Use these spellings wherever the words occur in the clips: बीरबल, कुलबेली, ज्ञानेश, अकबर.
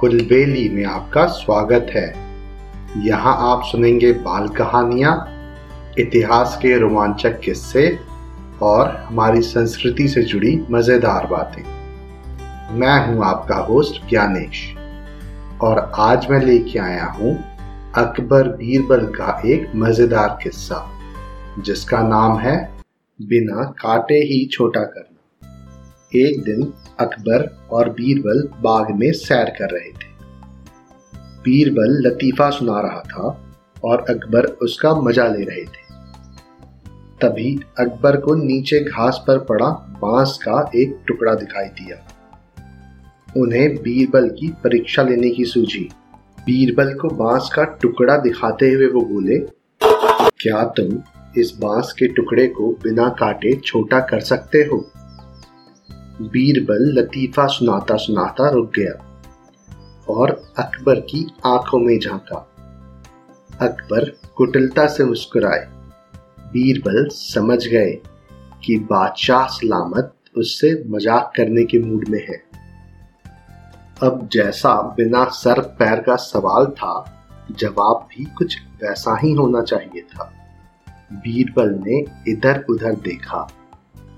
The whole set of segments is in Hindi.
कुलबेली में आपका स्वागत है। यहाँ आप सुनेंगे बाल कहानियाँ, इतिहास के रोमांचक किस्से और हमारी संस्कृति से जुड़ी मज़ेदार बातें। मैं हूँ आपका होस्ट ज्ञानेश और आज मैं लेके आया हूँ अकबर बीरबल का एक मज़ेदार किस्सा जिसका नाम है बिना काटे ही छोटा करना। एक दिन अकबर और बीरबल बाग में सैर कर रहे थे। बीरबल लतीफ़ा सुना रहा था और अकबर उसका मजा ले रहे थे। तभी अकबर को नीचे घास पर पड़ा बांस का एक टुकड़ा दिखाई दिया। उन्हें बीरबल की परीक्षा लेने की सूझी। बीरबल को बांस का टुकड़ा दिखाते हुए वो बोले, क्या तुम इस बांस के टुकड़े को बिना काटे छोटा कर सकते हो? बीरबल लतीफ़ा सुनाता सुनाता रुक गया और अकबर की आंखों में झांका। अकबर कुटिलता से मुस्कुराए। बीरबल समझ गए कि बादशाह सलामत उससे मजाक करने के मूड में है। अब जैसा बिना सर पैर का सवाल था, जवाब भी कुछ वैसा ही होना चाहिए था। बीरबल ने इधर उधर देखा।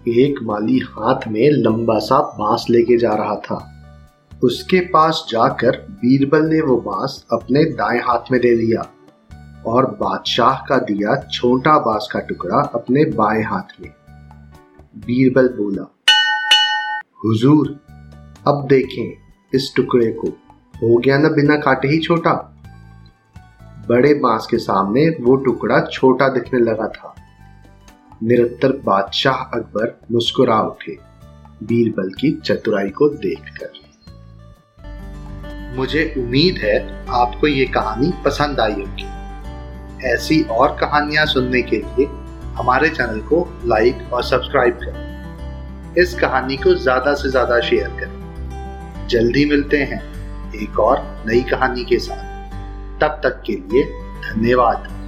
एक माली हाथ में लंबा सा बांस लेके जा रहा था। उसके पास जाकर बीरबल ने वो बांस अपने दाएं हाथ में दे दिया और बादशाह का दिया छोटा बांस का टुकड़ा अपने बाएं हाथ में। बीरबल बोला, हुजूर, अब देखें इस टुकड़े को, हो गया ना बिना काटे ही छोटा। बड़े बांस के सामने वो टुकड़ा छोटा दिखने लगा था। निरंतर बादशाह अकबर मुस्कुरा उठे बीरबल की चतुराई को देखकर। मुझे उम्मीद है आपको ये कहानी पसंद आई होगी। ऐसी और कहानियां सुनने के लिए हमारे चैनल को लाइक और सब्सक्राइब करें। इस कहानी को ज्यादा से ज्यादा शेयर करें। जल्दी मिलते हैं एक और नई कहानी के साथ। तब तक के लिए धन्यवाद।